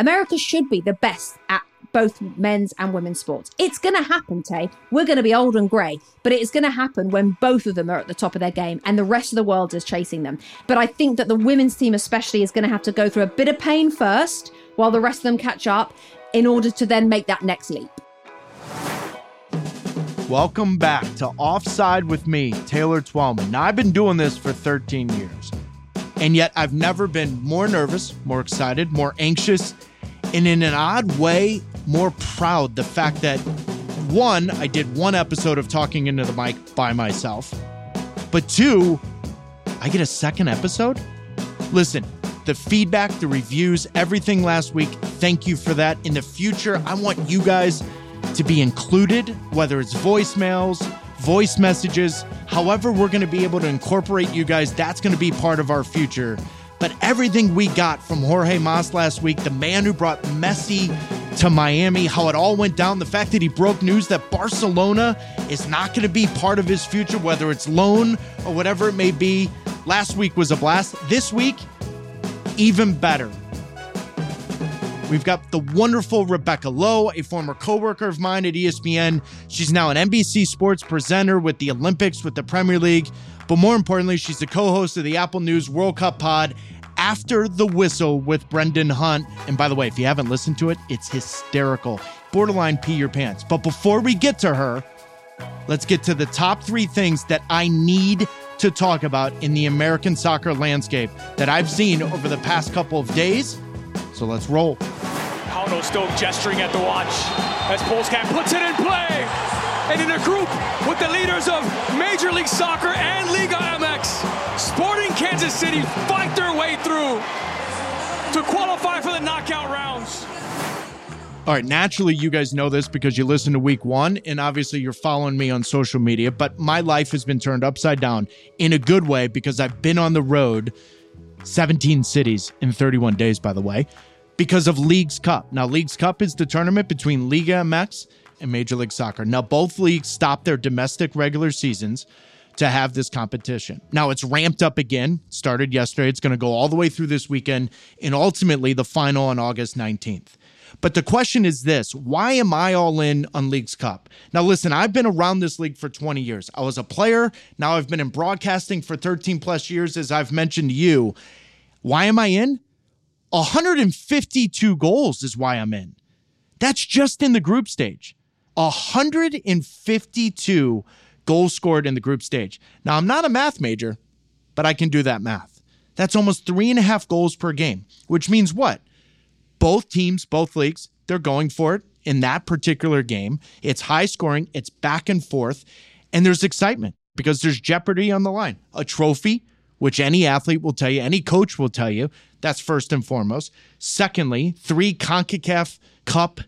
America should be the best at both men's and women's sports. It's going to happen, Tay. We're going to be old and grey, but it is going to happen when both of them are at the top of their game and the rest of the world is chasing them. But I think that the women's team especially is going to have to go through a bit of pain first while the rest of them catch up in order to then make that next leap. Welcome back to Offside with me, Taylor Twellman. Now, I've been doing this for 13 years, and yet I've never been more nervous, more excited, more anxious, and in an odd way, more proud the fact that, one, I did one episode of Talking Into the Mic by myself, but two, I get a second episode? Listen, the feedback, the reviews, everything last week, thank you for that. In the future, I want you guys to be included, whether it's voicemails, voice messages, however we're going to be able to incorporate you guys, that's going to be part of our future. But everything we got from Jorge Mas last week, the man who brought Messi to Miami, how it all went down, the fact that he broke news that Barcelona is not going to be part of his future, whether it's loan or whatever it may be. Last week was a blast. This week, even better. We've got the wonderful Rebecca Lowe, a former coworker of mine at ESPN. She's now an NBC Sports presenter with the Olympics, with the Premier League. But more importantly, she's the co-host of the Apple News World Cup pod, After the Whistle with Brendan Hunt. And by the way, if you haven't listened to it, it's hysterical. Borderline pee your pants. But before we get to her, let's get to the top three things that I need to talk about in the American soccer landscape that I've seen over the past couple of days. So let's roll. Pauno still gesturing at the watch as Polskamp puts it in play. And in a group with the leaders of Major League Soccer and Liga MX, Sporting Kansas City fight their way through to qualify for the knockout rounds. All right, naturally, you guys know this because you listen to week one, and obviously you're following me on social media, but my life has been turned upside down in a good way because I've been on the road, 17 cities in 31 days, by the way, because of Leagues Cup. Now, Leagues Cup is the tournament between Liga MX and Major League Soccer. Now, both leagues stopped their domestic regular seasons to have this competition. Now, it's ramped up again, started yesterday. It's going to go all the way through this weekend and ultimately the final on August 19th. But the question is this, why am I all in on Leagues Cup? Now, listen, I've been around this league for 20 years. I was a player. Now I've been in broadcasting for 13 plus years, as I've mentioned to you. Why am I in? 152 goals is why I'm in. That's just in the group stage. 152 goals scored in the group stage. Now, I'm not a math major, but I can do that math. That's almost 3.5 goals per game, which means what? Both teams, both leagues, they're going for it in that particular game. It's high scoring, it's back and forth, and there's excitement because there's jeopardy on the line. A trophy, which any athlete will tell you, any coach will tell you, that's first and foremost. Secondly, 3 CONCACAF Cup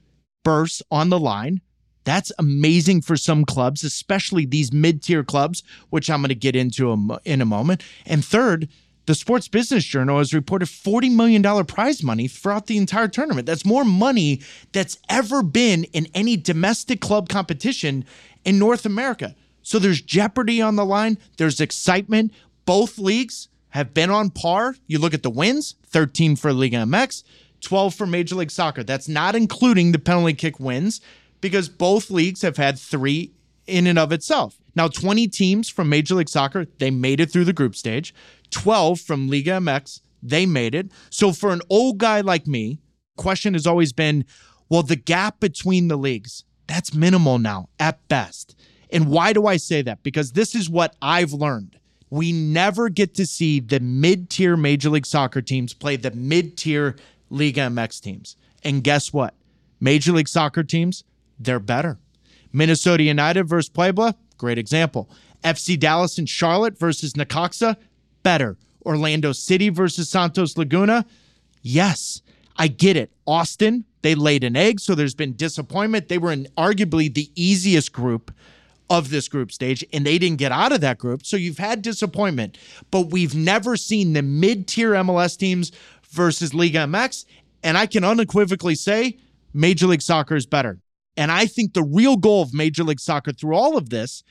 berths on the line. That's amazing for some clubs, especially these mid-tier clubs, which I'm going to get into in a moment. And third, the Sports Business Journal has reported $40 million prize money throughout the entire tournament. That's more money that's ever been in any domestic club competition in North America. So there's jeopardy on the line. There's excitement. Both leagues have been on par. You look at the wins, 13 for Liga MX, 12 for Major League Soccer. That's not including the penalty kick wins because both leagues have had 3 in and of itself. Now, 20 teams from Major League Soccer, they made it through the group stage. 12 from Liga MX, they made it. So for an old guy like me, question has always been, well, the gap between the leagues, that's minimal now at best. And why do I say that? Because this is what I've learned. We never get to see the mid-tier Major League Soccer teams play the mid-tier Liga MX teams. And guess what? Major League Soccer teams, they're better. Minnesota United versus Puebla, great example. FC Dallas and Charlotte versus Necaxa, better. Orlando City versus Santos Laguna, yes, I get it. Austin, they laid an egg, so there's been disappointment. They were in arguably the easiest group of this group stage, and they didn't get out of that group, so you've had disappointment. But we've never seen the mid-tier MLS teams versus Liga MX, and I can unequivocally say Major League Soccer is better. And I think the real goal of Major League Soccer through all of this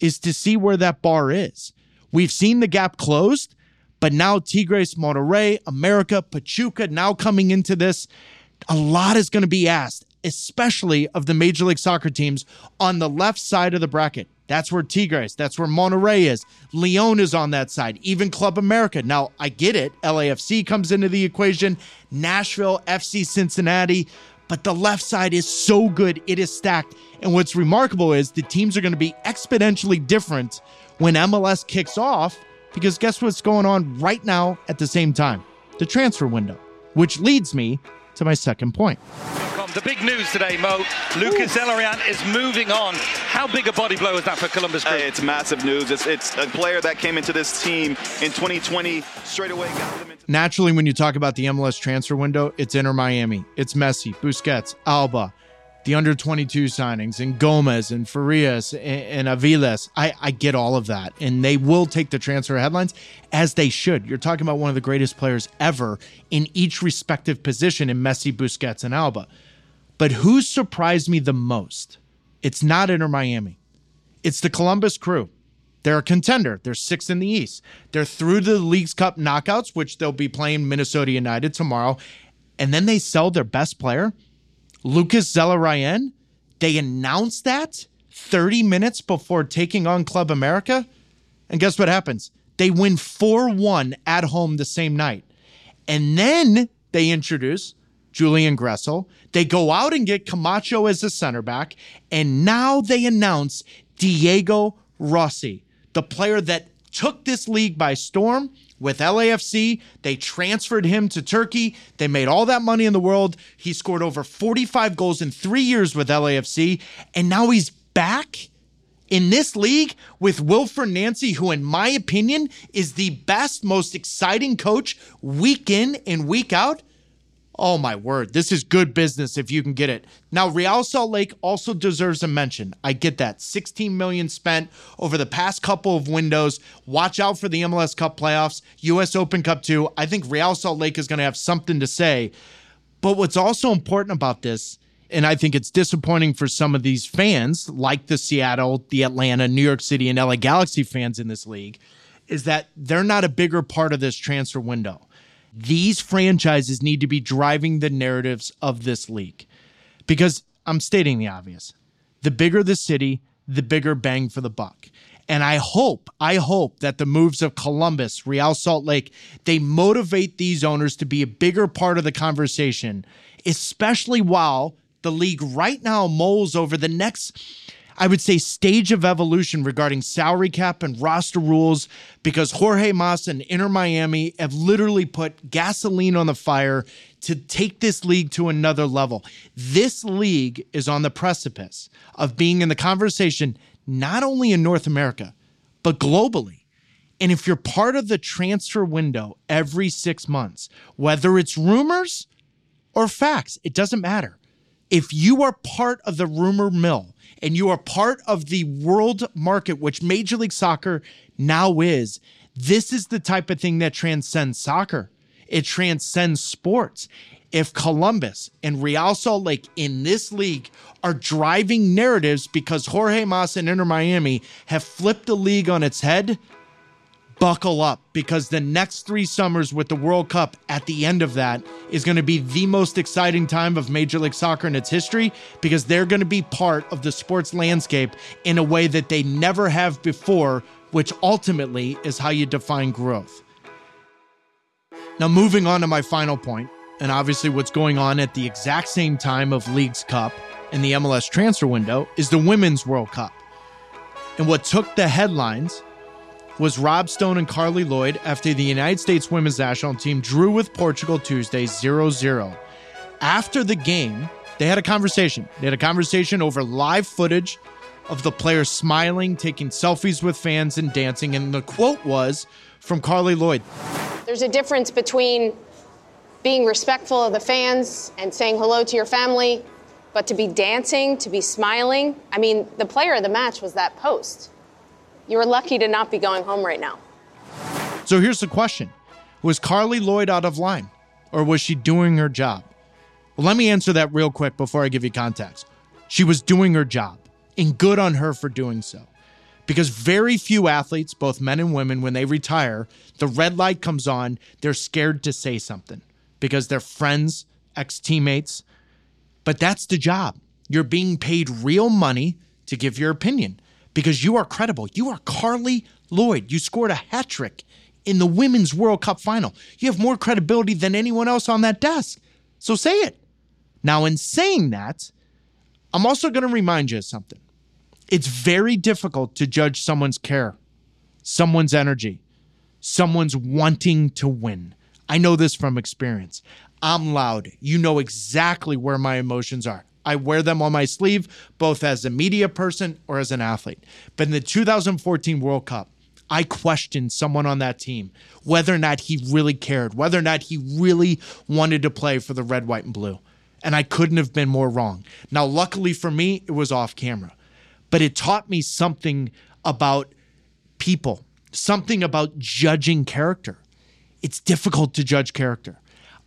is to see where that bar is. We've seen the gap closed, but now Tigres, Monterrey, America, Pachuca now coming into this, a lot is going to be asked, especially of the Major League Soccer teams on the left side of the bracket. That's where Tigres, that's where Monterrey is. Leon is on that side, even Club America. Now, I get it. LAFC comes into the equation, Nashville, FC Cincinnati, but the left side is so good. It is stacked. And what's remarkable is the teams are going to be exponentially different when MLS kicks off, because guess what's going on right now at the same time? The transfer window, which leads me to my second point. The big news today, Mo, Lucas Elorian is moving on. How big a body blow is that for Columbus Crew? It's massive news. It's a player that came into this team in 2020, straight away got them into... Naturally, when you talk about the MLS transfer window, it's Inter Miami. It's Messi, Busquets, Alba, the under-22 signings, and Gomez, and Farias, and Aviles. I get all of that, and they will take the transfer headlines, as they should. You're talking about one of the greatest players ever in each respective position in Messi, Busquets, and Alba. But who surprised me the most? It's not Inter Miami. It's the Columbus Crew. They're a contender. They're 6th in the East. They're through the Leagues Cup knockouts, which they'll be playing Minnesota United tomorrow. And then they sell their best player, Lucas Zelarayan. They announced that 30 minutes before taking on Club America. And guess what happens? They win 4-1 at home the same night. And then they introduce Julian Gressel. They go out and get Camacho as a center back. And now they announce Diego Rossi, the player that took this league by storm with LAFC. They transferred him to Turkey. They made all that money in the world. He scored over 45 goals in 3 years with LAFC. And now he's back in this league with Wilfred Nancy, who, in my opinion, is the best, most exciting coach week in and week out. Oh, my word. This is good business if you can get it. Now, Real Salt Lake also deserves a mention. I get that. $16 million spent over the past couple of windows. Watch out for the MLS Cup playoffs, U.S. Open Cup 2. I think Real Salt Lake is going to have something to say. But what's also important about this, and I think it's disappointing for some of these fans, like the Seattle, the Atlanta, New York City, and LA Galaxy fans in this league, is that they're not a bigger part of this transfer window. These franchises need to be driving the narratives of this league, because I'm stating the obvious. The bigger the city, the bigger bang for the buck. And I hope that the moves of Columbus, Real Salt Lake, they motivate these owners to be a bigger part of the conversation, especially while the league right now mulls over the next, I would say, stage of evolution regarding salary cap and roster rules, because Jorge Mas and Inter Miami have literally put gasoline on the fire to take this league to another level. This league is on the precipice of being in the conversation, not only in North America, but globally. And if you're part of the transfer window every 6 months, whether it's rumors or facts, it doesn't matter. If you are part of the rumor mill and you are part of the world market, which Major League Soccer now is, this is the type of thing that transcends soccer. It transcends sports. If Columbus and Real Salt Lake in this league are driving narratives because Jorge Mas and Inter Miami have flipped the league on its head, buckle up, because the next 3 summers with the World Cup at the end of that is going to be the most exciting time of Major League Soccer in its history, because they're going to be part of the sports landscape in a way that they never have before, which ultimately is how you define growth. Now, moving on to my final point, and obviously what's going on at the exact same time of Leagues Cup and the MLS transfer window is the Women's World Cup. And what took the headlines was Rob Stone and Carli Lloyd after the United States women's national team drew with Portugal Tuesday 0-0. After the game, they had a conversation. They had a conversation over live footage of the players smiling, taking selfies with fans, and dancing. And the quote was from Carli Lloyd. There's a difference between being respectful of the fans and saying hello to your family, but to be dancing, to be smiling. I mean, the player of the match was that post. You're lucky to not be going home right now. So here's the question. Was Carli Lloyd out of line, or was she doing her job? Well, let me answer that real quick before I give you context. She was doing her job, and good on her for doing so. Because very few athletes, both men and women, when they retire, the red light comes on, they're scared to say something because their friends ex-teammates. But that's the job. You're being paid real money to give your opinion because you are credible. You are Carli Lloyd. You scored a hat trick in the Women's World Cup final. You have more credibility than anyone else on that desk. So say it. Now, in saying that, I'm also going to remind you of something. It's very difficult to judge someone's care, someone's energy, someone's wanting to win. I know this from experience. I'm loud. You know exactly where my emotions are. I wear them on my sleeve, both as a media person or as an athlete. But in the 2014 World Cup, I questioned someone on that team, whether or not he really cared, whether or not he really wanted to play for the red, white, and blue. And I couldn't have been more wrong. Now, luckily for me, it was off camera. But it taught me something about people, something about judging character. It's difficult to judge character.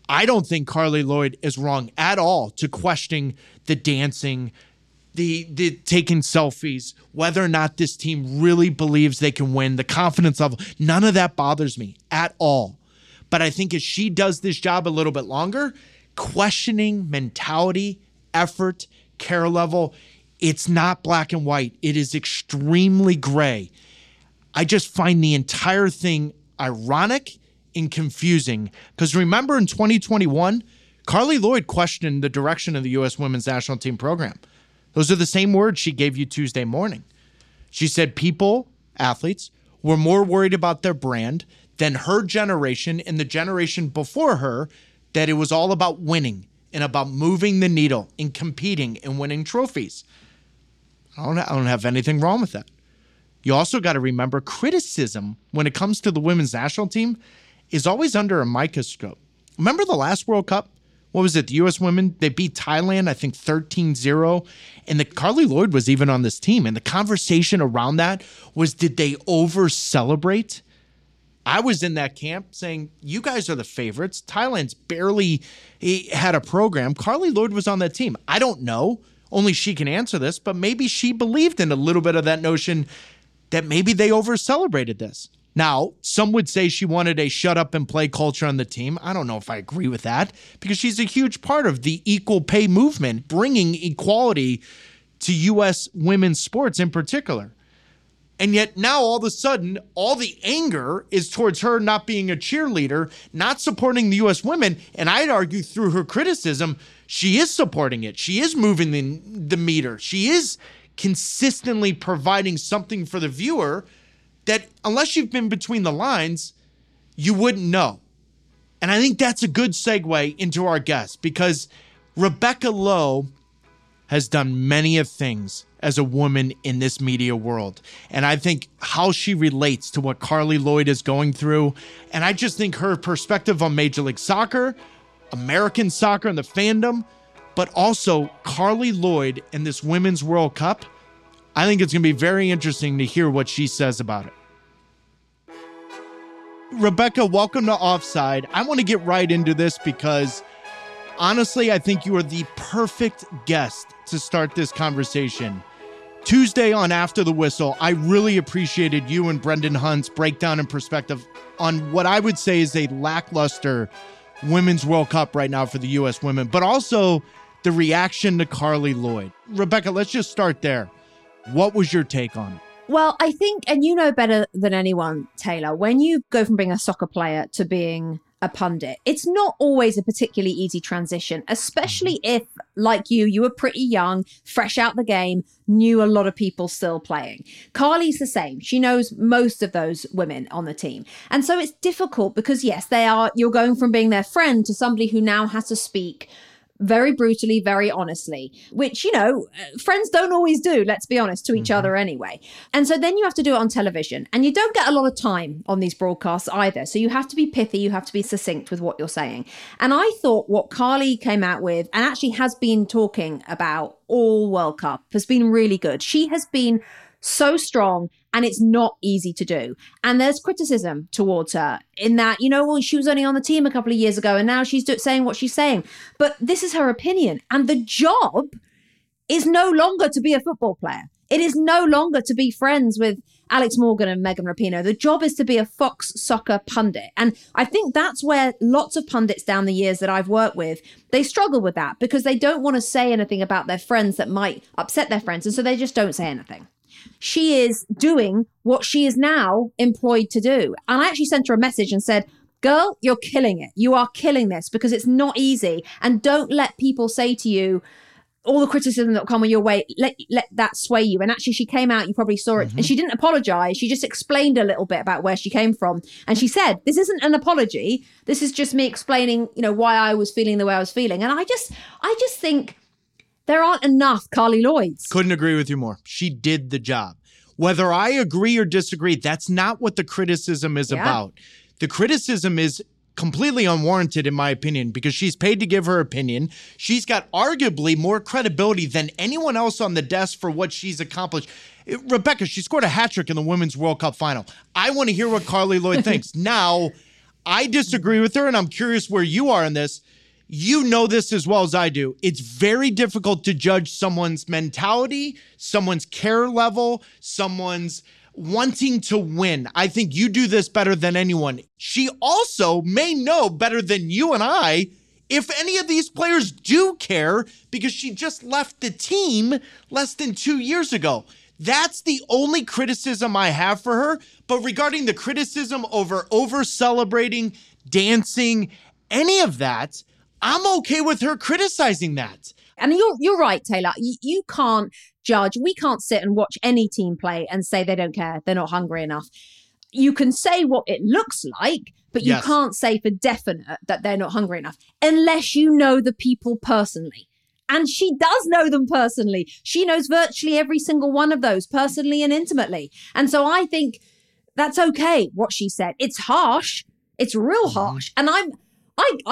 I don't think Carli Lloyd is wrong at all to questioning the dancing, the taking selfies, whether or not this team really believes they can win, the confidence level. None of that bothers me at all. But I think as she does this job a little bit longer, questioning mentality, effort, care level, it's not black and white. It is extremely gray. I just find the entire thing ironic and confusing because remember in 2021, Carli Lloyd questioned the direction of the U.S. Women's National Team program. Those are the same words she gave you Tuesday morning. She said people, athletes, were more worried about their brand than her generation and the generation before her, that it was all about winning and about moving the needle and competing and winning trophies. I don't have anything wrong with that. You also got to remember criticism when it comes to the women's national team is always under a microscope. Remember the last World Cup? What was it? The U.S. women, they beat Thailand, I think 13-0. And the Carli Lloyd was even on this team. And the conversation around that was, did they over-celebrate? I was in that camp saying, you guys are the favorites. Thailand's barely had a program. Carli Lloyd was on that team. I don't know. Only she can answer this. But maybe she believed in a little bit of that notion that maybe they over-celebrated this. Now, some would say she wanted a shut-up-and-play culture on the team. I don't know if I agree with that because she's a huge part of the equal pay movement, bringing equality to U.S. women's sports in particular. And yet now, all of a sudden, all the anger is towards her not being a cheerleader, not supporting the U.S. women, and I'd argue through her criticism, she is supporting it. She is moving the meter. She is consistently providing something for the viewer that unless you've been between the lines, you wouldn't know. And I think that's a good segue into our guest because Rebecca Lowe has done many of things as a woman in this media world. And I think how she relates to what Carli Lloyd is going through. And I just think her perspective on Major League Soccer, American soccer and the fandom, but also Carli Lloyd and this Women's World Cup, I think it's going to be very interesting to hear what she says about it. Rebecca, welcome to Offside. I want to get right into this because, honestly, I think you are the perfect guest to start this conversation. Tuesday on After the Whistle, I really appreciated you and Brendan Hunt's breakdown and perspective on what I would say is a lackluster Women's World Cup right now for the U.S. women, but also the reaction to Carli Lloyd. Rebecca, let's just start there. What was your take on it? Well, I think, and you know better than anyone, Taylor, when you go from being a soccer player to being a pundit, it's not always a particularly easy transition, especially if, like you were pretty young, fresh out the game, knew a lot of people still playing. Carli's the same. She knows most of those women on the team. And so it's difficult because, yes, you're going from being their friend to somebody who now has to speak very brutally, very honestly, which, friends don't always do, let's be honest, to each other anyway. And so then you have to do it on television. And you don't get a lot of time on these broadcasts either. So you have to be pithy, you have to be succinct with what you're saying. And I thought what Carli came out with, and actually has been talking about all World Cup, has been really good. She has been so strong, and it's not easy to do. And there's criticism towards her in that, she was only on the team a couple of years ago, and now she's saying what she's saying. But this is her opinion. And the job is no longer to be a football player. It is no longer to be friends with Alex Morgan and Megan Rapinoe. The job is to be a Fox soccer pundit. And I think that's where lots of pundits down the years that I've worked with, they struggle with that because they don't want to say anything about their friends that might upset their friends. And so they just don't say anything. She is doing what she is now employed to do. And I actually sent her a message and said, girl, you're killing it. You are killing this because it's not easy. And don't let people say to you, all the criticism that will come your way, let that sway you. And actually she came out, you probably saw it, and she didn't apologize. She just explained a little bit about where she came from. And she said, this isn't an apology. This is just me explaining, you know, why I was feeling the way I was feeling. And I just think there aren't enough Carli Lloyds. Couldn't agree with you more. She did the job. Whether I agree or disagree, that's not what the criticism is about. The criticism is completely unwarranted, in my opinion, because she's paid to give her opinion. She's got arguably more credibility than anyone else on the desk for what she's accomplished. Rebecca, she scored a hat trick in the Women's World Cup final. I want to hear what Carli Lloyd thinks. Now, I disagree with her, and I'm curious where you are in this. You know this as well as I do. It's very difficult to judge someone's mentality, someone's care level, someone's wanting to win. I think you do this better than anyone. She also may know better than you and I if any of these players do care, because she just left the team less than 2 years ago. That's the only criticism I have for her. But regarding the criticism over celebrating, dancing, any of that, I'm okay with her criticizing that. And you're right, Taylor. You can't judge. We can't sit and watch any team play and say they don't care. They're not hungry enough. You can say what it looks like, but you can't say for definite that they're not hungry enough unless you know the people personally. And she does know them personally. She knows virtually every single one of those personally and intimately. And so I think that's okay, what she said. It's harsh. It's real harsh. And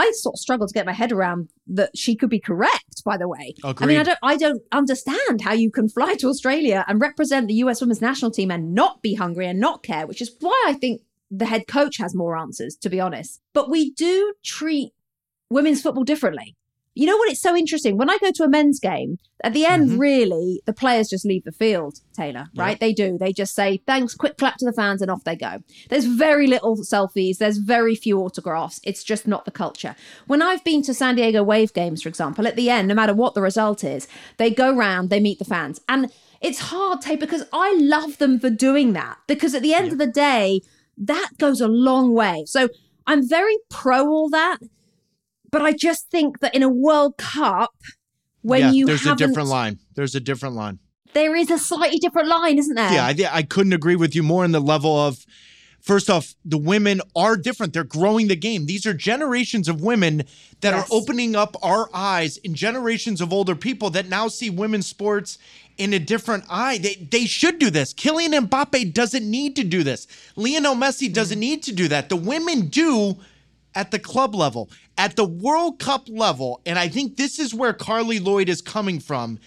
I sort of struggle to get my head around that she could be correct, by the way. Agreed. I mean, I don't understand how you can fly to Australia and represent the US women's national team and not be hungry and not care, which is why I think the head coach has more answers, to be honest. But we do treat women's football differently. You know what? It's so interesting. When I go to a men's game, at the end, really, the players just leave the field, Taylor, right? They do. They just say, thanks, quick clap to the fans, and off they go. There's very little selfies. There's very few autographs. It's just not the culture. When I've been to San Diego Wave games, for example, at the end, no matter what the result is, they go round, they meet the fans. And it's hard, Taylor, because I love them for doing that. Because at the end of the day, that goes a long way. So I'm very pro all that. But I just think that in a World Cup, when you there's a different line. There's a different line. There is a slightly different line, isn't there? Yeah, I couldn't agree with you more in the level of, first off, the women are different. They're growing the game. These are generations of women that are opening up our eyes, and generations of older people that now see women's sports in a different eye. They should do this. Kylian Mbappe doesn't need to do this. Lionel Messi doesn't need to do that. The women do. At the club level, at the World Cup level, and I think this is where Carli Lloyd is coming from,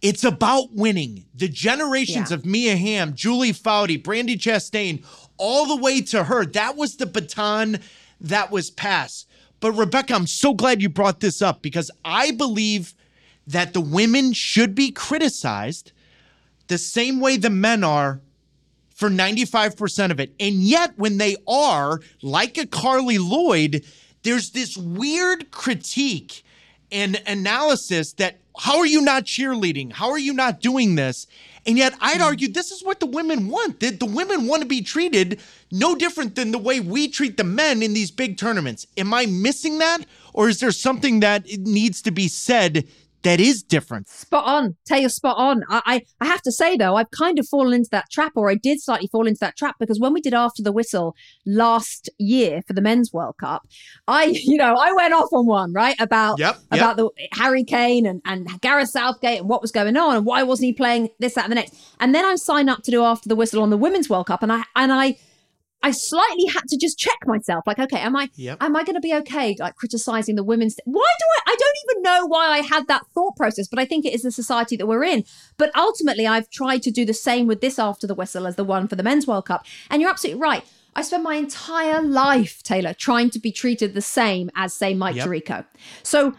it's about winning. The generations of Mia Hamm, Julie Foudy, Brandi Chastain, all the way to her, that was the baton that was passed. But Rebecca, I'm so glad you brought this up because I believe that the women should be criticized the same way the men are for 95% of it. And yet when they are, like a Carli Lloyd, there's this weird critique and analysis that, how are you not cheerleading? How are you not doing this? And yet I'd argue this is what the women want. The women want to be treated no different than the way we treat the men in these big tournaments. Am I missing that? Or is there something that needs to be said that is different? Spot on. Taylor, spot on. I have to say, though, I've kind of fallen into that trap, or I did slightly fall into that trap, because when we did After the Whistle last year for the Men's World Cup, I went off on one, right, about the Harry Kane and Gareth Southgate and what was going on and why wasn't he playing this, that, and the next. And then I signed up to do After the Whistle on the Women's World Cup, and I slightly had to just check myself. Like, okay, am I going to be okay, like, criticizing the women's? Why do I don't even know why I had that thought process, but I think it is the society that we're in. But ultimately, I've tried to do the same with this After the Whistle as the one for the Men's World Cup. And you're absolutely right. I spent my entire life, Taylor, trying to be treated the same as, say, Mike Tirico. So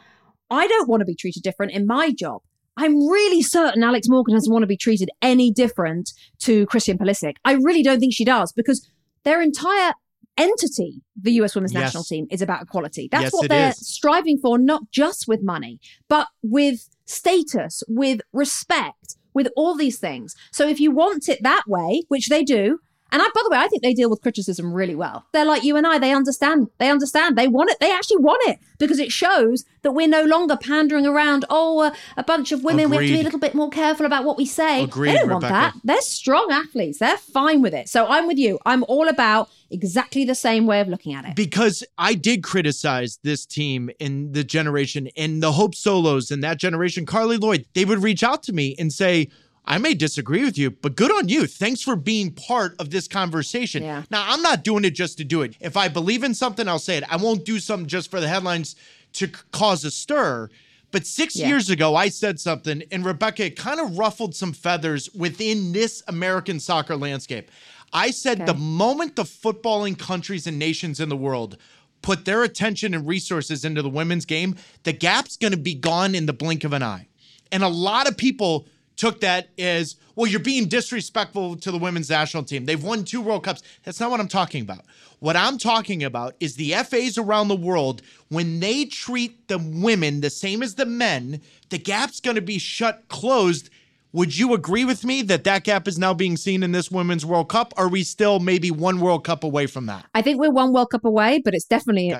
I don't want to be treated different in my job. I'm really certain Alex Morgan doesn't want to be treated any different to Christian Pulisic. I really don't think she does, because their entire entity, the US women's national team, is about equality. That's what they're striving for, not just with money, but with status, with respect, with all these things. So if you want it that way, which they do, and I, by the way, I think they deal with criticism really well. They're like you and I, they understand, they want it, they actually want it, because it shows that we're no longer pandering around, a bunch of women, we have to be a little bit more careful about what we say. They don't want that. They're strong athletes, they're fine with it. So I'm with you, I'm all about exactly the same way of looking at it. Because I did criticize this team in the generation, in the Hope Solos, in that generation, Carli Lloyd, they would reach out to me and say, I may disagree with you, but good on you. Thanks for being part of this conversation. Yeah. Now, I'm not doing it just to do it. If I believe in something, I'll say it. I won't do something just for the headlines to cause a stir. But six years ago, I said something, and Rebecca, it kind of ruffled some feathers within this American soccer landscape. I said the moment the footballing countries and nations in the world put their attention and resources into the women's game, the gap's going to be gone in the blink of an eye. And a lot of people took that as, well, you're being disrespectful to the women's national team. They've won 2 World Cups. That's not what I'm talking about. What I'm talking about is the FAs around the world, when they treat the women the same as the men, the gap's going to be closed. Would you agree with me that gap is now being seen in this Women's World Cup? Are we still maybe 1 World Cup away from that? I think we're 1 World Cup away, but it's definitely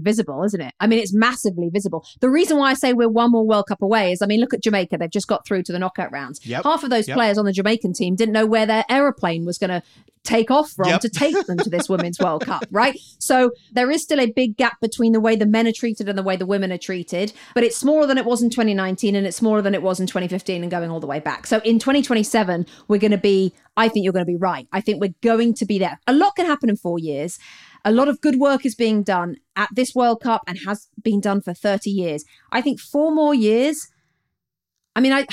visible, isn't it? I mean, it's massively visible. The reason why I say we're 1 more World Cup away is, I mean, look at Jamaica. They've just got through to the knockout rounds. Yep. Half of those players on the Jamaican team didn't know where their aeroplane was going to take off from to take them to this Women's World Cup, right? So there is still a big gap between the way the men are treated and the way the women are treated, but it's smaller than it was in 2019, and it's smaller than it was in 2015 and going all the way back. So in 2027, we're going to be, I think you're going to be right. I think we're going to be there. A lot can happen in 4 years. A lot of good work is being done at this World Cup and has been done for 30 years. I think 4 more years, I mean, I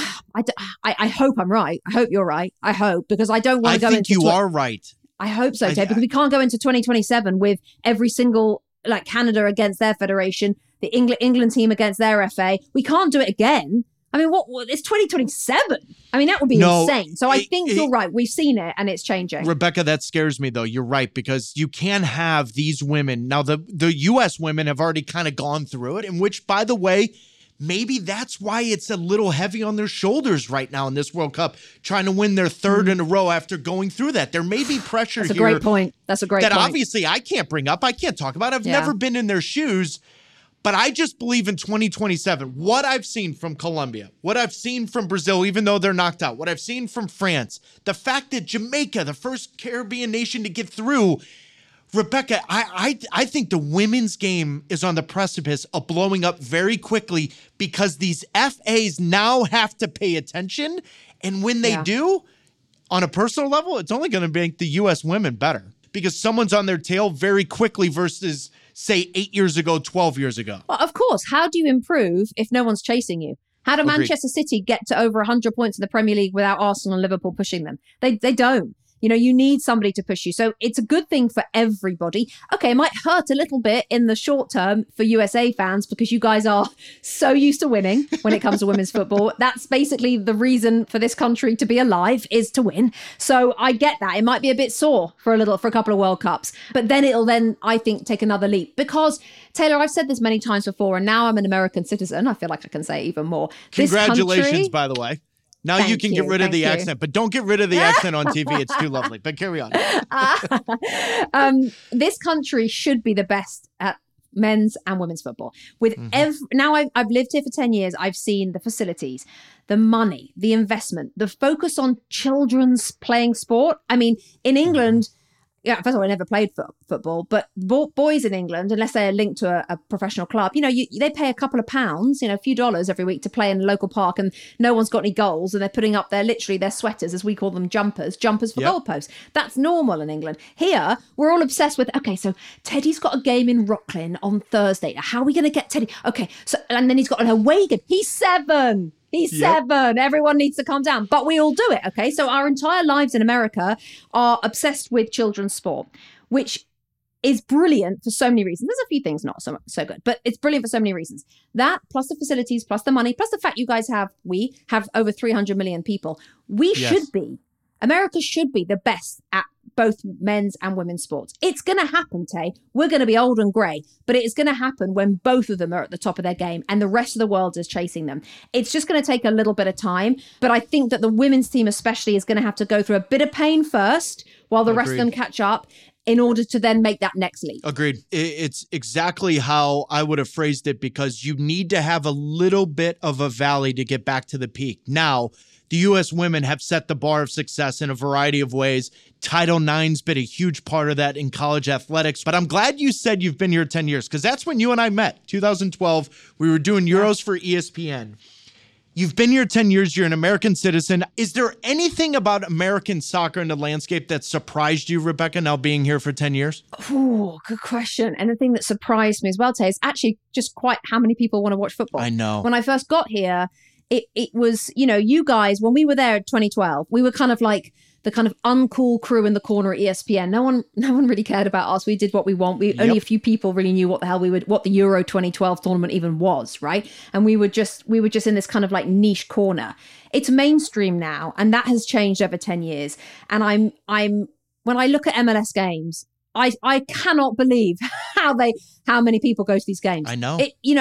hope I'm right. I hope you're right. I hope, because I don't want to go into... I think you are right. I hope so, Ted, because we can't go into 2027 with every single, like Canada against their federation, the England team against their FA. We can't do it again. I mean, what it's 2027. I mean, that would be insane. So I think you're right. We've seen it and it's changing. Rebecca, that scares me though. You're right, because you can have these women. Now, the US women have already kind of gone through it, and which, by the way, maybe that's why it's a little heavy on their shoulders right now in this World Cup, trying to win their 3rd in a row after going through that. There may be pressure that's here. That's a great point. That's a great point. That obviously I can't bring up. I can't talk about. I've never been in their shoes. But I just believe in 2027, what I've seen from Colombia, what I've seen from Brazil, even though they're knocked out, what I've seen from France, the fact that Jamaica, the first Caribbean nation to get through, Rebecca, I think the women's game is on the precipice of blowing up very quickly, because these FAs now have to pay attention. And when they do, on a personal level, it's only going to make the U.S. women better, because someone's on their tail very quickly versus, say, 8 years ago, 12 years ago. Well, of course. How do you improve if no one's chasing you? How do Manchester City get to over 100 points in the Premier League without Arsenal and Liverpool pushing them? They don't. You know, you need somebody to push you. So it's a good thing for everybody. Okay, it might hurt a little bit in the short term for USA fans, because you guys are so used to winning when it comes to women's football. That's basically the reason for this country to be alive, is to win. So I get that. It might be a bit sore for a couple of World Cups, but then it'll I think, take another leap. Because, Taylor, I've said this many times before, and now I'm an American citizen. I feel like I can say it even more. Congratulations, by the way. Now you can get rid of the accent, but don't get rid of the accent on TV. It's too lovely. But carry on. This country should be the best at men's and women's football. With now I've lived here for 10 years. I've seen the facilities, the money, the investment, the focus on children's playing sport. I mean, in England, first of all, I never played football, but boys in England, unless they're linked to a professional club, you know, they pay a couple of pounds, a few dollars every week to play in a local park, and no one's got any goals, and they're putting up their sweaters, as we call them, jumpers for goalposts. That's normal in England. Here, we're all obsessed with, okay, so Teddy's got a game in Rocklin on Thursday. How are we going to get Teddy? Okay, so, and then he's got an away game. He's 7. He's 7. Everyone needs to calm down. But we all do it, okay? So our entire lives in America are obsessed with children's sport, which is brilliant for so many reasons. There's a few things not so good, but it's brilliant for so many reasons. That, plus the facilities, plus the money, plus the fact we have over 300 million people. America should be the best at both men's and women's sports. It's going to happen, Tay. We're going to be old and grey, but it is going to happen when both of them are at the top of their game and the rest of the world is chasing them. It's just going to take a little bit of time, but I think that the women's team especially is going to have to go through a bit of pain first while the rest of them catch up in order to then make that next leap. Agreed. It's exactly how I would have phrased it, because you need to have a little bit of a valley to get back to the peak. Now, the U.S. women have set the bar of success in a variety of ways. Title IX's been a huge part of that in college athletics. But I'm glad you said you've been here 10 years, because that's when you and I met, 2012. We were doing Euros for ESPN. You've been here 10 years. You're an American citizen. Is there anything about American soccer in the landscape that surprised you, Rebecca, now being here for 10 years? Oh, good question. And the thing that surprised me as well, Tay, is actually just quite how many people want to watch football. I know. When I first got here, It was, you know, you guys, when we were there in 2012, we were kind of like the kind of uncool crew in the corner at ESPN. No one really cared about us. We did what we want. Only a few people really knew what the hell what the Euro 2012 tournament even was, right? And we were just in this kind of like niche corner. It's mainstream now, and that has changed over 10 years. And I'm when I look at MLS games, I cannot believe how many people go to these games. I know.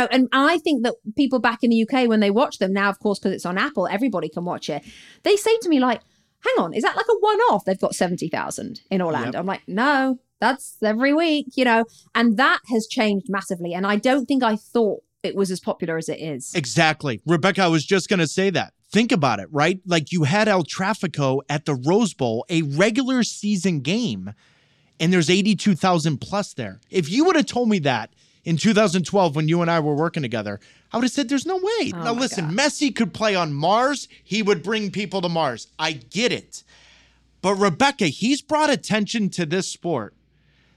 And I think that people back in the UK, when they watch them now, of course, because it's on Apple, everybody can watch it. They say to me, like, hang on, is that like a one-off? They've got 70,000 in Orlando. Yep. I'm like, no, that's every week, you know. And that has changed massively. And I don't think I thought it was as popular as it is. Exactly. Rebecca, I was just going to say that. Think about it, right? Like, you had El Tráfico at the Rose Bowl, a regular season game, and there's 82,000 plus there. If you would have told me that in 2012 when you and I were working together, I would have said, there's no way. Oh, now, listen, Messi could play on Mars. He would bring people to Mars. I get it. But Rebecca, he's brought attention to this sport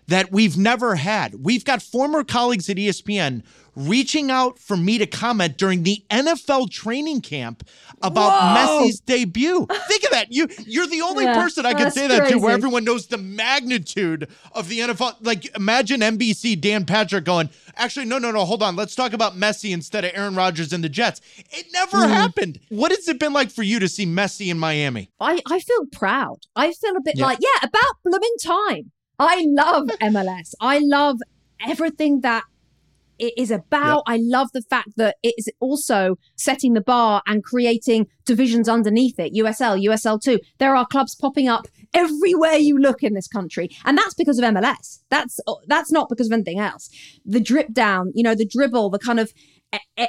that we've never had. We've got former colleagues at ESPN reaching out for me to comment during the NFL training camp about Messi's debut. Think of that. You're the only person I can say that to, where everyone knows the magnitude of the NFL. Like, imagine NBC, Dan Patrick going, actually, no, hold on. Let's talk about Messi instead of Aaron Rodgers and the Jets. It never happened. What has it been like for you to see Messi in Miami? I feel proud. I feel a bit about blooming time. I love MLS. I love everything that it is about. Yep. I love the fact that it is also setting the bar and creating divisions underneath it. USL, USL2. There are clubs popping up everywhere you look in this country. And that's because of MLS. That's not because of anything else. The drip down, you know, the dribble, the kind of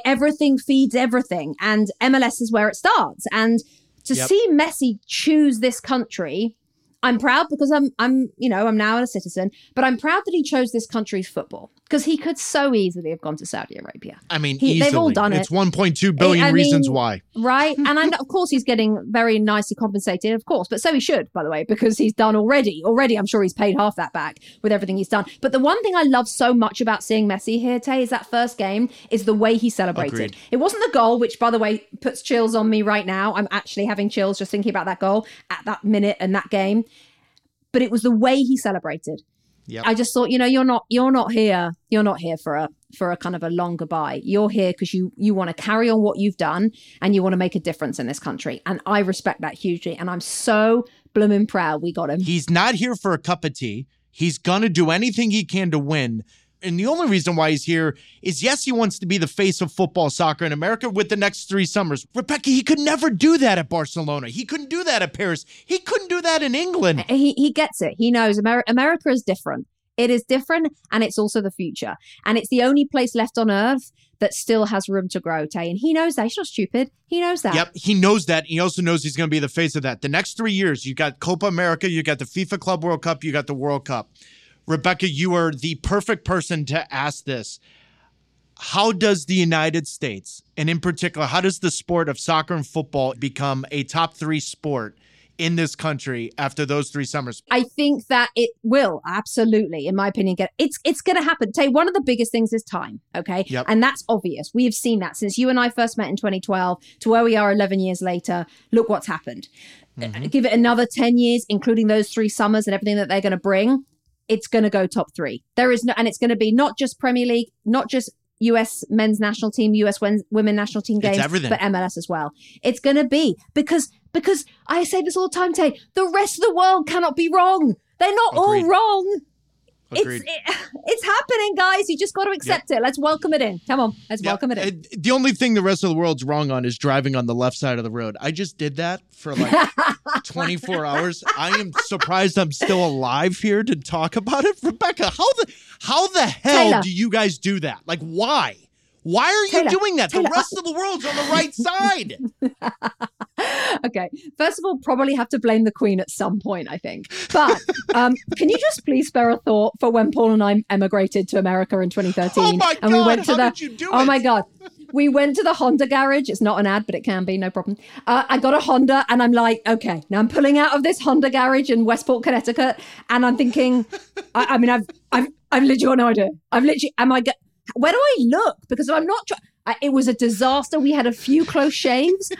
everything feeds everything. And MLS is where it starts. And to see Messi choose this country, I'm proud because I'm now a citizen, but I'm proud that he chose this country's football, because he could so easily have gone to Saudi Arabia. I mean, easily. They've all done it. It's 1.2 billion reasons why. Right. And of course, he's getting very nicely compensated, of course, but so he should, by the way, because he's done already. Already, I'm sure he's paid half that back with everything he's done. But the one thing I love so much about seeing Messi here, Tay, is that first game is the way he celebrated. Agreed. It wasn't the goal, which, by the way, puts chills on me right now. I'm actually having chills just thinking about that goal at that minute and that game. But it was the way he celebrated. Yep. I just thought, you know, you're not here. You're not here for a kind of a long goodbye. You're here because you want to carry on what you've done and you want to make a difference in this country. And I respect that hugely. And I'm so blooming proud we got him. He's not here for a cup of tea. He's going to do anything he can to win. And the only reason why he's here is, yes, he wants to be the face of football, soccer in America with the next three summers. Rebecca, he could never do that at Barcelona. He couldn't do that at Paris. He couldn't do that in England. He gets it. He knows America is different. It is different, and it's also the future. And it's the only place left on earth that still has room to grow, Tay. And he knows that. He's not stupid. He knows that. Yep, he knows that. He also knows he's going to be the face of that. The next 3 years, you got Copa America, you got the FIFA Club World Cup, you got the World Cup. Rebecca, you are the perfect person to ask this. How does the United States, and in particular, how does the sport of soccer and football become a top three sport in this country after those three summers? I think that it will, absolutely, in my opinion, it's going to happen. Tay, one of the biggest things is time, okay? Yep. And that's obvious. We have seen that since you and I first met in 2012 to where we are 11 years later. Look what's happened. Mm-hmm. Give it another 10 years, including those three summers and everything that they're going to bring. it's going to go top three. There is no, and it's going to be not just Premier League, not just U.S. men's national team, U.S. women national team games, but MLS as well. It's going to be because I say this all the time, Tay, the rest of the world cannot be wrong. They're not all wrong. It's happening, guys. You just got to accept it. Let's welcome it in. Come on. Let's welcome it in. The only thing the rest of the world's wrong on is driving on the left side of the road. I just did that for like 24 hours. I am surprised I'm still alive here to talk about it. Rebecca, how the hell do you guys do that? Like, why? Why are you doing that? The rest of the world's on the right side. Okay. First of all, probably have to blame the Queen at some point, I think. But can you just please spare a thought for when Paul and I emigrated to America in 2013? Oh my God, and we went to my God. We went to the Honda garage. It's not an ad, but it can be, no problem. I got a Honda and I'm like, okay, now I'm pulling out of this Honda garage in Westport, Connecticut. And I'm thinking, I've literally got no idea. I've literally, where do I look? Because I'm not it was a disaster. We had a few close shaves.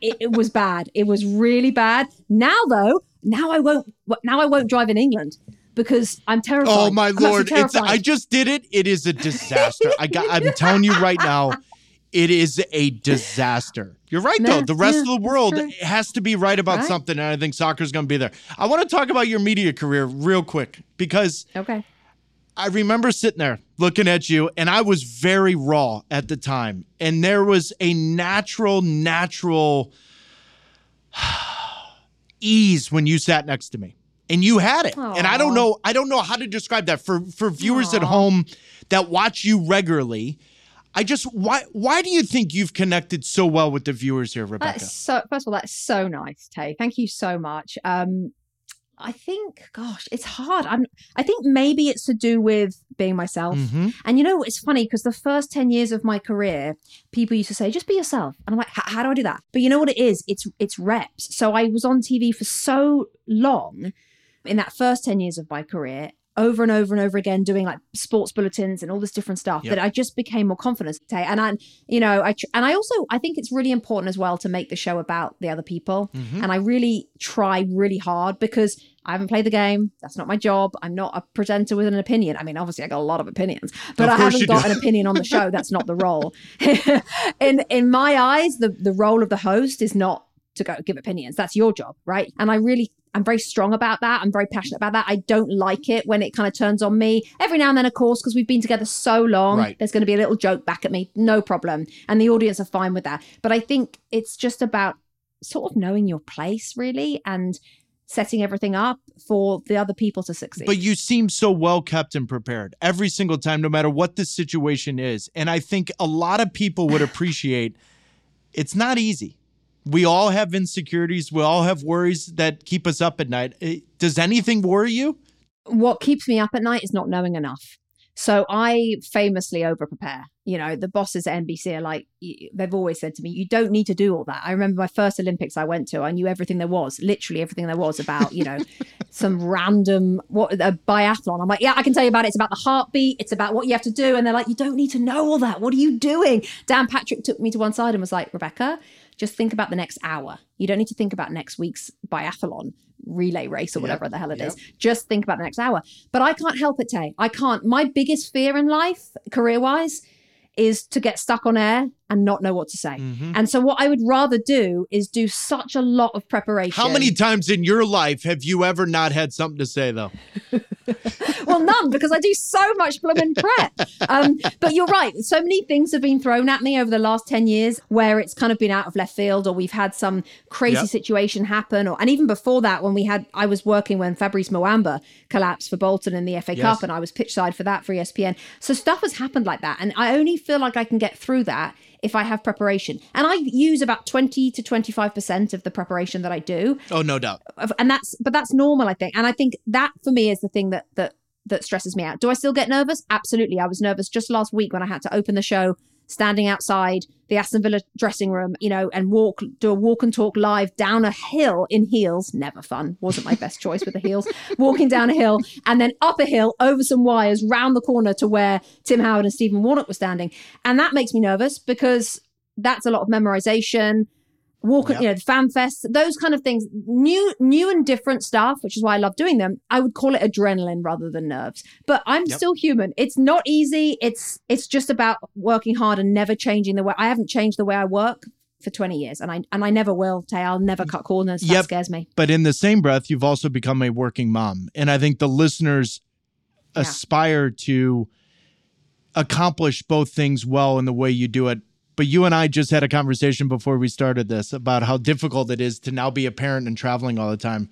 It was bad. It was really bad. Now, though, I won't drive in England because I'm terrified. Oh, my Lord. I just did it. It is a disaster. I'm telling you right now, it is a disaster. You're right, though. The rest of the world has to be right about something, and I think soccer's going to be there. I want to talk about your media career real quick because I remember sitting there looking at you, and I was very raw at the time. And there was a natural ease when you sat next to me. And you had it. Aww. And I don't know how to describe that for viewers at home that watch you regularly. Why do you think you've connected so well with the viewers here, Rebecca? First of all, that's so nice, Tay. Thank you so much. I think, gosh, it's hard. I think maybe it's to do with being myself. Mm-hmm. And you know, it's funny because the first 10 years of my career, people used to say, just be yourself. And I'm like, how do I do that? But you know what it is? It's reps. So I was on TV for so long in that first 10 years of my career, over and over and over again, doing like sports bulletins and all this different stuff that I just became more confident. And I think it's really important as well to make the show about the other people. Mm-hmm. And I really try really hard because I haven't played the game. That's not my job. I'm not a presenter with an opinion. I mean, obviously I got a lot of opinions, but I haven't got an opinion on the show. That's not the role. In my eyes, the role of the host is not to go give opinions. That's your job, right? And I'm very strong about that. I'm very passionate about that. I don't like it when it kind of turns on me. Every now and then, of course, because we've been together so long, there's going to be a little joke back at me. No problem. And the audience are fine with that. But I think it's just about sort of knowing your place, really, and setting everything up for the other people to succeed. But you seem so well kept and prepared every single time, no matter what the situation is. And I think a lot of people would appreciate it's not easy. We all have insecurities. We all have worries that keep us up at night. Does anything worry you? What keeps me up at night is not knowing enough. So I famously over-prepare. You know, the bosses at NBC are like, they've always said to me, you don't need to do all that. I remember my first Olympics I went to, I knew everything there was, literally everything there was about, you know, some random a biathlon. I'm like, yeah, I can tell you about it. It's about the heartbeat. It's about what you have to do. And they're like, you don't need to know all that. What are you doing? Dan Patrick took me to one side and was like, Rebecca, just think about the next hour. You don't need to think about next week's biathlon relay race or whatever the hell it is. Just think about the next hour. But I can't help it, Tay. I can't. My biggest fear in life, career-wise, is to get stuck on air and not know what to say. Mm-hmm. And so what I would rather do is do such a lot of preparation. How many times in your life have you ever not had something to say, though? Well, none, because I do so much blooming prep. But you're right. So many things have been thrown at me over the last 10 years where it's kind of been out of left field or we've had some crazy situation happen. And even before that, I was working when Fabrice Muamba collapsed for Bolton in the FA Cup, and I was pitch side for that for ESPN. So stuff has happened like that. And I only feel like I can get through that if I have preparation. And I use about 20 to 25% of the preparation that I do. Oh, no doubt. And that's normal, I think. And I think that for me is the thing that stresses me out. Do I still get nervous? Absolutely. I was nervous just last week when I had to open the show, standing outside the Aston Villa dressing room, you know, and do a walk and talk live down a hill in heels. Never fun. Wasn't my best choice with the heels. Walking down a hill and then up a hill over some wires round the corner to where Tim Howard and Stephen Warnock were standing. And that makes me nervous because that's a lot of memorization. walking, you know, fan fests, those kind of things, new and different stuff, which is why I love doing them. I would call it adrenaline rather than nerves, but I'm still human. It's not easy. It's just about working hard and never changing the way. I haven't changed the way I work for 20 years and I never will, Tay. I'll never cut corners. That scares me. But in the same breath, you've also become a working mom. And I think the listeners aspire to accomplish both things well in the way you do it. But you and I just had a conversation before we started this about how difficult it is to now be a parent and traveling all the time.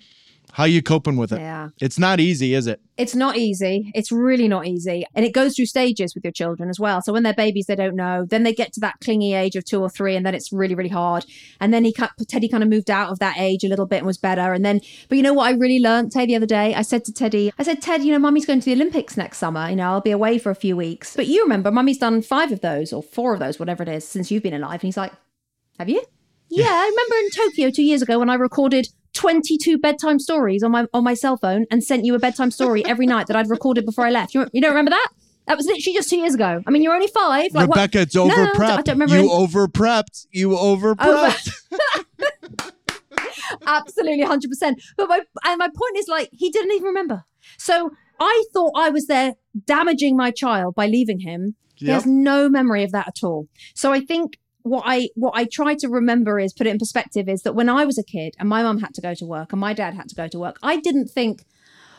How are you coping with it? Yeah. It's not easy, is it? It's not easy. It's really not easy. And it goes through stages with your children as well. So when they're babies, they don't know. Then they get to that clingy age of 2 or 3, and then it's really, really hard. And then Teddy kind of moved out of that age a little bit and was better. And then, but you know what I really learned, Tay, the other day? I said to Teddy, Ted, you know, Mummy's going to the Olympics next summer. You know, I'll be away for a few weeks. But you remember, Mummy's done 5 of those or 4 of those, whatever it is, since you've been alive. And he's like, have you? Yeah, I remember in Tokyo 2 years ago when I recorded 22 bedtime stories on my cell phone and sent you a bedtime story every night that I'd recorded before I left. You don't remember that? That was literally just 2 years ago. I mean, you're only 5. Like, Rebecca, what? It's over-prepped. No, I don't remember. You overprepped. Absolutely, 100%. But my point is, like, he didn't even remember. So I thought I was there damaging my child by leaving him. Yep. He has no memory of that at all. So I think what I try to remember is, put it in perspective, is that when I was a kid and my mum had to go to work and my dad had to go to work, I didn't think,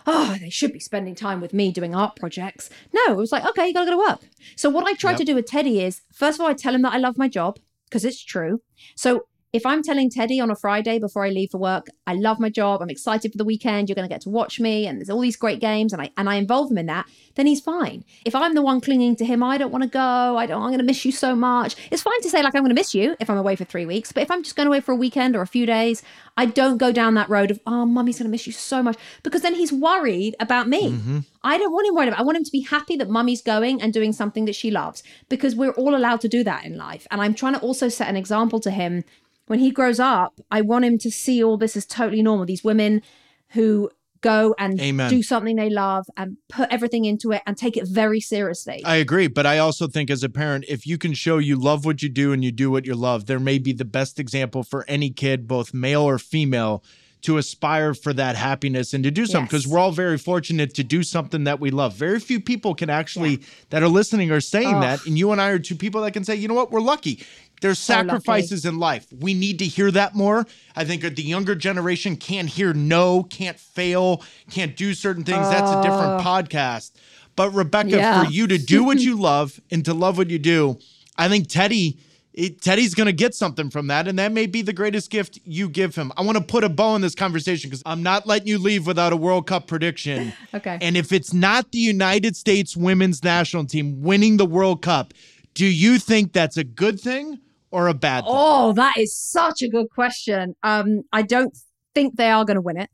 oh, they should be spending time with me doing art projects. No, it was like, okay, you gotta go to work. So what I try to do with Teddy is, first of all, I tell him that I love my job, because it's true. So if I'm telling Teddy on a Friday before I leave for work, I love my job, I'm excited for the weekend, you're going to get to watch me, and there's all these great games, and I involve him in that, then he's fine. If I'm the one clinging to him, I don't want to go, I'm going to miss you so much. It's fine to say, like, I'm going to miss you if I'm away for 3 weeks, but if I'm just going away for a weekend or a few days, I don't go down that road of, oh, Mummy's going to miss you so much, because then he's worried about me. Mm-hmm. I don't want him worried about it. I want him to be happy that Mummy's going and doing something that she loves, because we're all allowed to do that in life. And I'm trying to also set an example to him. When he grows up, I want him to see all this as totally normal. These women who go and do something they love and put everything into it and take it very seriously. I agree. But I also think as a parent, if you can show you love what you do and you do what you love, there may be the best example for any kid, both male or female, to aspire for that happiness and to do something, because we're all very fortunate to do something that we love. Very few people can actually, that are listening, are saying that. And you and I are 2 people that can say, you know what, we're lucky. There's sacrifices in life. We need to hear that more. I think the younger generation can't hear no, can't fail, can't do certain things. That's a different podcast. But Rebecca, for you to do what you love and to love what you do, I think Teddy's going to get something from that. And that may be the greatest gift you give him. I want to put a bow in this conversation because I'm not letting you leave without a World Cup prediction. Okay. And if it's not the United States women's national team winning the World Cup, do you think that's a good thing or a bad thing? Oh, that is such a good question. I don't think they are going to win it.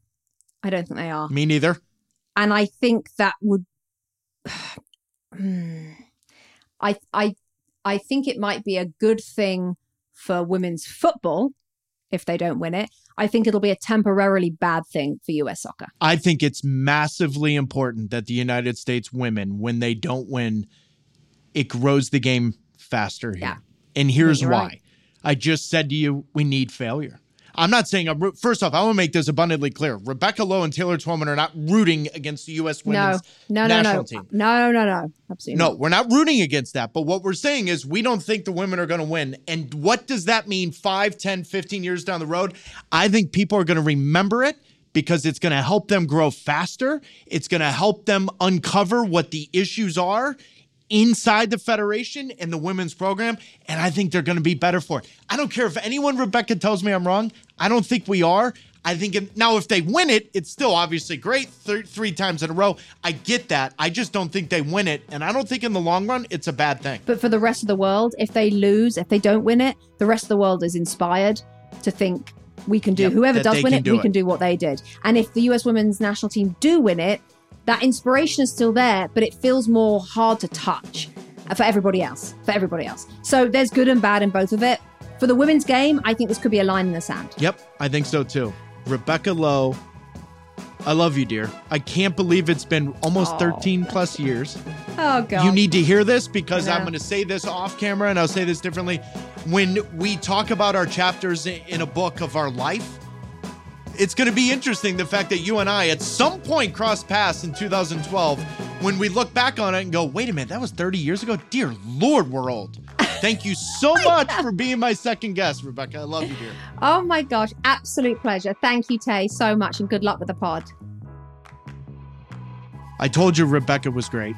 I don't think they are. Me neither. And I think that would... I think it might be a good thing for women's football if they don't win it. I think it'll be a temporarily bad thing for U.S. soccer. I think it's massively important that the United States women, when they don't win, it grows the game faster here. Yeah. And here's why. Right. I just said to you, we need failure. I'm not saying I'm first off, I want to make this abundantly clear. Rebecca Lowe and Taylor Twellman are not rooting against the U.S. women's national team. No. Absolutely not. No, we're not rooting against that. But what we're saying is we don't think the women are going to win. And what does that mean 5, 10, 15 years down the road? I think people are going to remember it, because it's going to help them grow faster. It's going to help them uncover what the issues are inside the federation and the women's program. And I think they're going to be better for it. I don't care if anyone, Rebecca, tells me I'm wrong. I don't think we are. I think now if they win it, it's still obviously great 3 times in a row. I get that. I just don't think they win it. And I don't think in the long run, it's a bad thing. But for the rest of the world, if they lose, if they don't win it, the rest of the world is inspired to think we can do, whoever does win it, we can do what they did. And if the US women's national team do win it, that inspiration is still there, but it feels more hard to touch for everybody else. So there's good and bad in both of it. For the women's game, I think this could be a line in the sand. Yep, I think so too. Rebecca Lowe, I love you, dear. I can't believe it's been almost 13 plus years. Oh, God. You need to hear this because I'm going to say this off camera and I'll say this differently. When we talk about our chapters in a book of our life, it's going to be interesting, the fact that you and I at some point crossed paths in 2012 when we look back on it and go, wait a minute, that was 30 years ago? Dear Lord, we're old. Thank you so much for being my second guest, Rebecca. I love you, dear. Oh, my gosh. Absolute pleasure. Thank you, Tay, so much, and good luck with the pod. I told you Rebecca was great.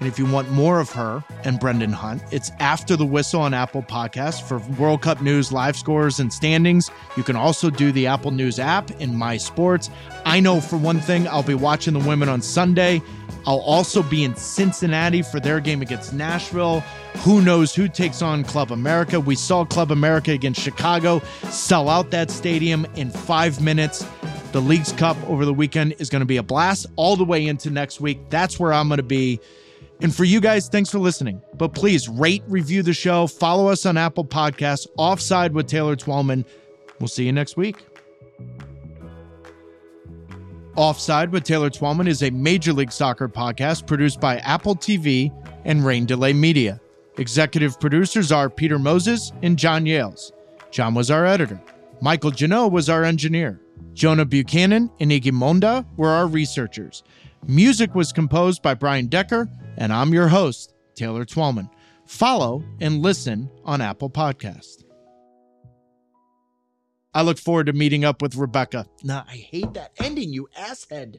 And if you want more of her and Brendan Hunt, it's After the Whistle on Apple Podcasts for World Cup news, live scores, and standings. You can also do the Apple News app in My Sports. I know for one thing, I'll be watching the women on Sunday. I'll also be in Cincinnati for their game against Nashville. Who knows who takes on Club America? We saw Club America against Chicago sell out that stadium in 5 minutes. The Leagues Cup over the weekend is going to be a blast all the way into next week. That's where I'm going to be. And for you guys, thanks for listening. But please rate, review the show, follow us on Apple Podcasts, Offside with Taylor Twellman. We'll see you next week. Offside with Taylor Twellman is a Major League Soccer podcast produced by Apple TV and Rain Delay Media. Executive producers are Peter Moses and John Yales. John was our editor. Michael Janot was our engineer. Jonah Buchanan and Iggy Monda were our researchers. Music was composed by Brian Decker, and I'm your host, Taylor Twellman. Follow and listen on Apple Podcasts. I look forward to meeting up with Rebecca. Nah, I hate that ending, you asshead.